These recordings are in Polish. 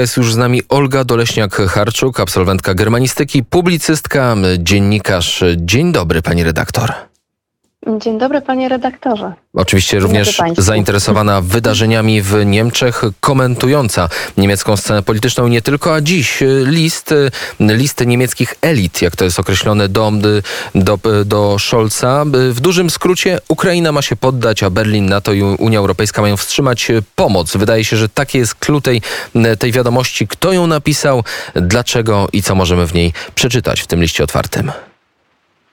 Jest już z nami Olga Doleśniak-Harczuk, absolwentka germanistyki, publicystka, dziennikarz. Dzień dobry, pani redaktor. Dzień dobry, panie redaktorze. Oczywiście również zainteresowana wydarzeniami w Niemczech, komentująca niemiecką scenę polityczną nie tylko, a dziś list niemieckich elit, jak to jest określone, do Scholza. W dużym skrócie Ukraina ma się poddać, a Berlin, NATO i Unia Europejska mają wstrzymać pomoc. Wydaje się, że takie jest klucz tej wiadomości. Kto ją napisał, dlaczego i co możemy w niej przeczytać w tym liście otwartym?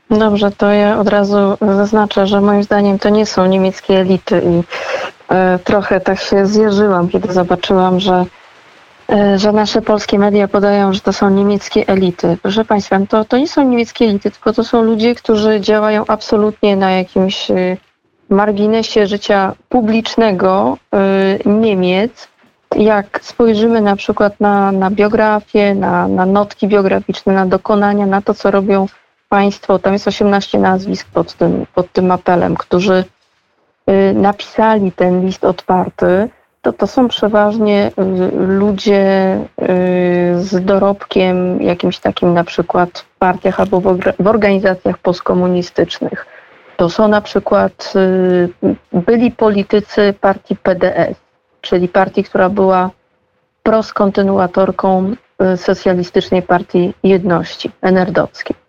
Dobrze, to ja od razu zaznaczę, że moim zdaniem to nie są niemieckie elity i trochę tak się zjeżyłam, kiedy zobaczyłam, że nasze polskie media podają, że to są niemieckie elity. Proszę państwa, to nie są niemieckie elity, tylko to są ludzie, którzy działają absolutnie na jakimś marginesie życia publicznego Niemiec. Jak spojrzymy na przykład na biografię, na notki biograficzne, na dokonania, na to, co robią państwo, tam jest 18 nazwisk pod tym apelem, którzy napisali ten list otwarty, to są przeważnie ludzie z dorobkiem jakimś takim, na przykład w partiach albo w organizacjach postkomunistycznych. To są na przykład byli politycy partii PDS, czyli partii, która była proskontynuatorką socjalistycznej partii jedności, NRD-owskiej.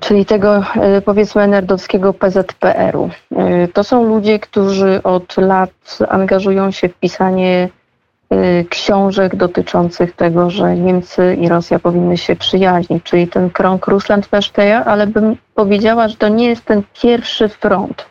Czyli tego, powiedzmy, NRD-owskiego PZPR-u. To są ludzie, którzy od lat angażują się w pisanie książek dotyczących tego, że Niemcy i Rosja powinny się przyjaźnić, czyli ten krąg Rusland-Peszteja, ale bym powiedziała, że to nie jest ten pierwszy front.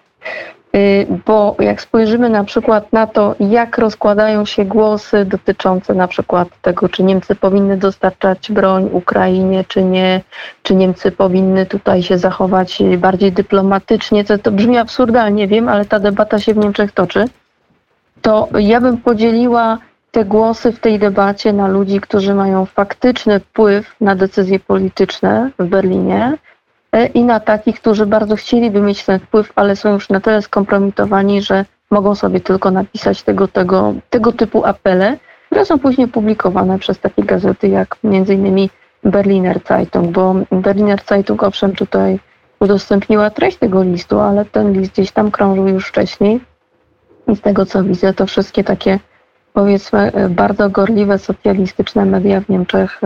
Bo jak spojrzymy na przykład na to, jak rozkładają się głosy dotyczące na przykład tego, czy Niemcy powinny dostarczać broń Ukrainie, czy nie, czy Niemcy powinny tutaj się zachować bardziej dyplomatycznie, to brzmi absurdalnie, wiem, ale ta debata się w Niemczech toczy, to ja bym podzieliła te głosy w tej debacie na ludzi, którzy mają faktyczny wpływ na decyzje polityczne w Berlinie, i na takich, którzy bardzo chcieliby mieć ten wpływ, ale są już na tyle skompromitowani, że mogą sobie tylko napisać tego typu apele, które są później publikowane przez takie gazety jak m.in. Berliner Zeitung, bo Berliner Zeitung owszem tutaj udostępniła treść tego listu, ale ten list gdzieś tam krążył już wcześniej i z tego co widzę, to wszystkie takie, powiedzmy, bardzo gorliwe socjalistyczne media w Niemczech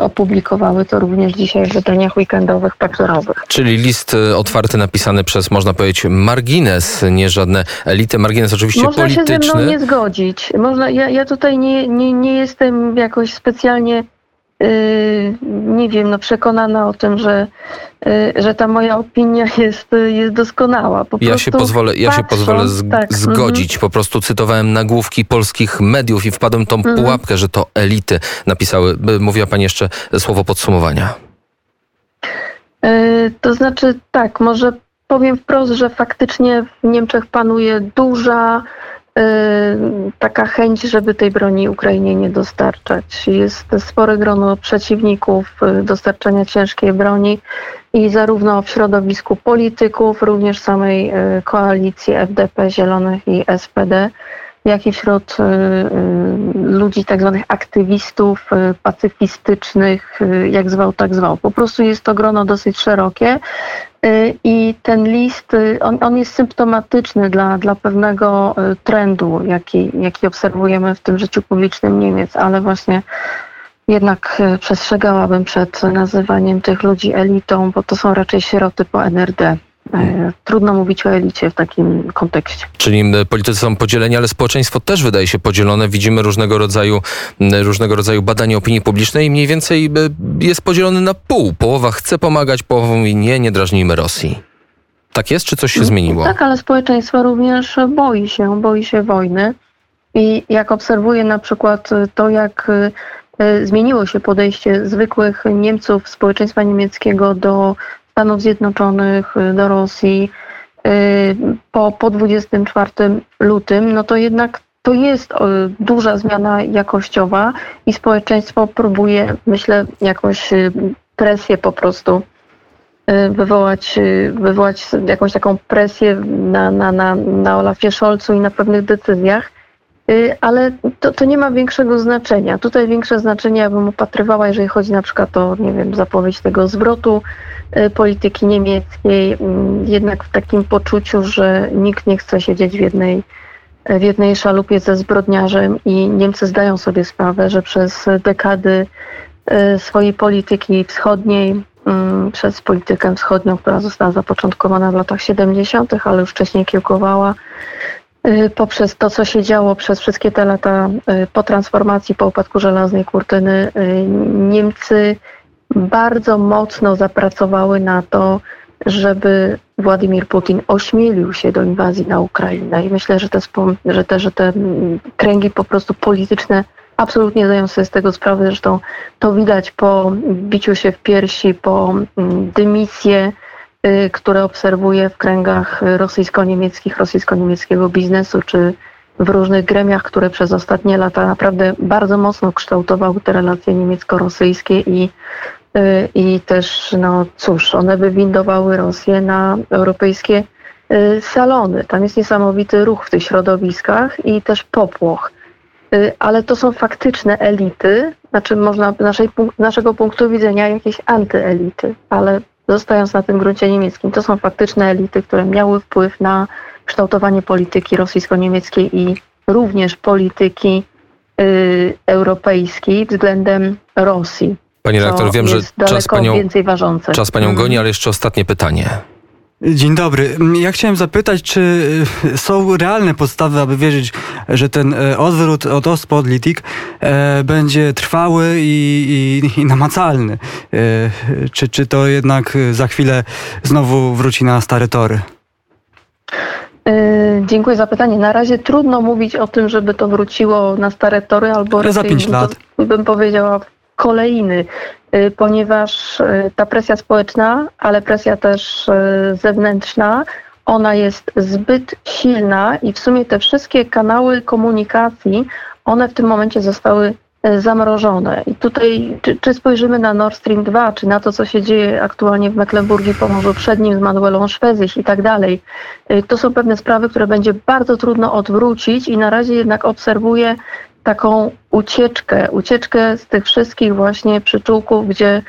opublikowały to również dzisiaj w wydaniach weekendowych, papierowych. Czyli list otwarty napisany przez, można powiedzieć, margines, nie żadne elity, margines oczywiście polityczny. Można się ze mną nie zgodzić. Ja tutaj nie jestem jakoś specjalnie nie wiem, przekonana o tym, że ta moja opinia jest doskonała. Ja się pozwolę zgodzić. Po prostu cytowałem nagłówki polskich mediów i wpadłem w tą pułapkę, że to elity napisały. Mówiła pani jeszcze słowo podsumowania. To znaczy tak, może powiem wprost, że faktycznie w Niemczech panuje duża taka chęć, żeby tej broni Ukrainie nie dostarczać. Jest spore grono przeciwników dostarczania ciężkiej broni i zarówno w środowisku polityków, również samej koalicji FDP, Zielonych i SPD, jak i wśród ludzi tak zwanych aktywistów pacyfistycznych, jak zwał, tak zwał. Po prostu jest to grono dosyć szerokie i ten list, on jest symptomatyczny dla pewnego trendu, jaki obserwujemy w tym życiu publicznym Niemiec, ale właśnie jednak przestrzegałabym przed nazywaniem tych ludzi elitą, bo to są raczej sieroty po NRD. Trudno mówić o elicie w takim kontekście. Czyli politycy są podzieleni, ale społeczeństwo też wydaje się podzielone. Widzimy różnego rodzaju badania opinii publicznej i mniej więcej jest podzielony na pół. Połowa chce pomagać, połowa mówi nie drażnijmy Rosji. Tak jest, czy coś się zmieniło? Tak, ale społeczeństwo również boi się wojny i jak obserwuję na przykład to, jak zmieniło się podejście zwykłych Niemców, społeczeństwa niemieckiego do Stanów Zjednoczonych, do Rosji po 24 lutym, to jednak to jest duża zmiana jakościowa i społeczeństwo próbuje, myślę, jakąś presję po prostu wywołać jakąś taką presję na Olafie Scholzu i na pewnych decyzjach. ale to nie ma większego znaczenia. Tutaj większe znaczenie ja bym opatrywała, jeżeli chodzi na przykład o, nie wiem, zapowiedź tego zwrotu polityki niemieckiej, jednak w takim poczuciu, że nikt nie chce siedzieć w jednej szalupie ze zbrodniarzem i Niemcy zdają sobie sprawę, że przez dekady swojej polityki wschodniej, przez politykę wschodnią, która została zapoczątkowana w latach 70., ale już wcześniej kiełkowała, poprzez to, co się działo przez wszystkie te lata po transformacji, po upadku żelaznej kurtyny, Niemcy bardzo mocno zapracowały na to, żeby Władimir Putin ośmielił się do inwazji na Ukrainę. I myślę, że te kręgi po prostu polityczne absolutnie zdają sobie z tego sprawę. Zresztą to widać po biciu się w piersi, po dymisję, które obserwuję w kręgach rosyjsko-niemieckich, rosyjsko-niemieckiego biznesu, czy w różnych gremiach, które przez ostatnie lata naprawdę bardzo mocno kształtowały te relacje niemiecko-rosyjskie i też, no cóż, one wywindowały Rosję na europejskie salony. Tam jest niesamowity ruch w tych środowiskach i też popłoch. Ale to są faktyczne elity, znaczy można naszego punktu widzenia jakieś antyelity, ale zostając na tym gruncie niemieckim, to są faktyczne elity, które miały wpływ na kształtowanie polityki rosyjsko-niemieckiej i również polityki europejskiej względem Rosji. Pani redaktor, wiem, że czas panią goni, ale jeszcze ostatnie pytanie. Dzień dobry. Ja chciałem zapytać, czy są realne podstawy, aby wierzyć, że ten odwrót od Ostpolitik będzie trwały i namacalny? Czy to jednak za chwilę znowu wróci na stare tory? Dziękuję za pytanie. Na razie trudno mówić o tym, żeby to wróciło na stare tory, albo raczej za 5 lat. Bym powiedziała kolejny, ponieważ ta presja społeczna, ale presja też zewnętrzna, ona jest zbyt silna i w sumie te wszystkie kanały komunikacji, one w tym momencie zostały zamrożone. I tutaj, czy spojrzymy na Nord Stream 2, czy na to, co się dzieje aktualnie w Mecklenburgii-Vorpommern, przed nim z Manuelą Schwesig i tak dalej, to są pewne sprawy, które będzie bardzo trudno odwrócić i na razie jednak obserwuję taką ucieczkę z tych wszystkich właśnie przyczółków, gdzie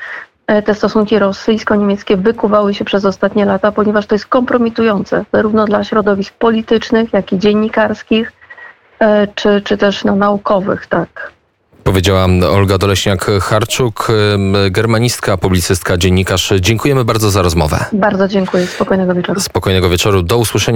te stosunki rosyjsko-niemieckie wykuwały się przez ostatnie lata, ponieważ to jest kompromitujące zarówno dla środowisk politycznych, jak i dziennikarskich, czy też naukowych, tak. Powiedziała Olga Doleśniak-Harczuk, germanistka, publicystka, dziennikarz. Dziękujemy bardzo za rozmowę. Bardzo dziękuję. Spokojnego wieczoru. Spokojnego wieczoru. Do usłyszenia.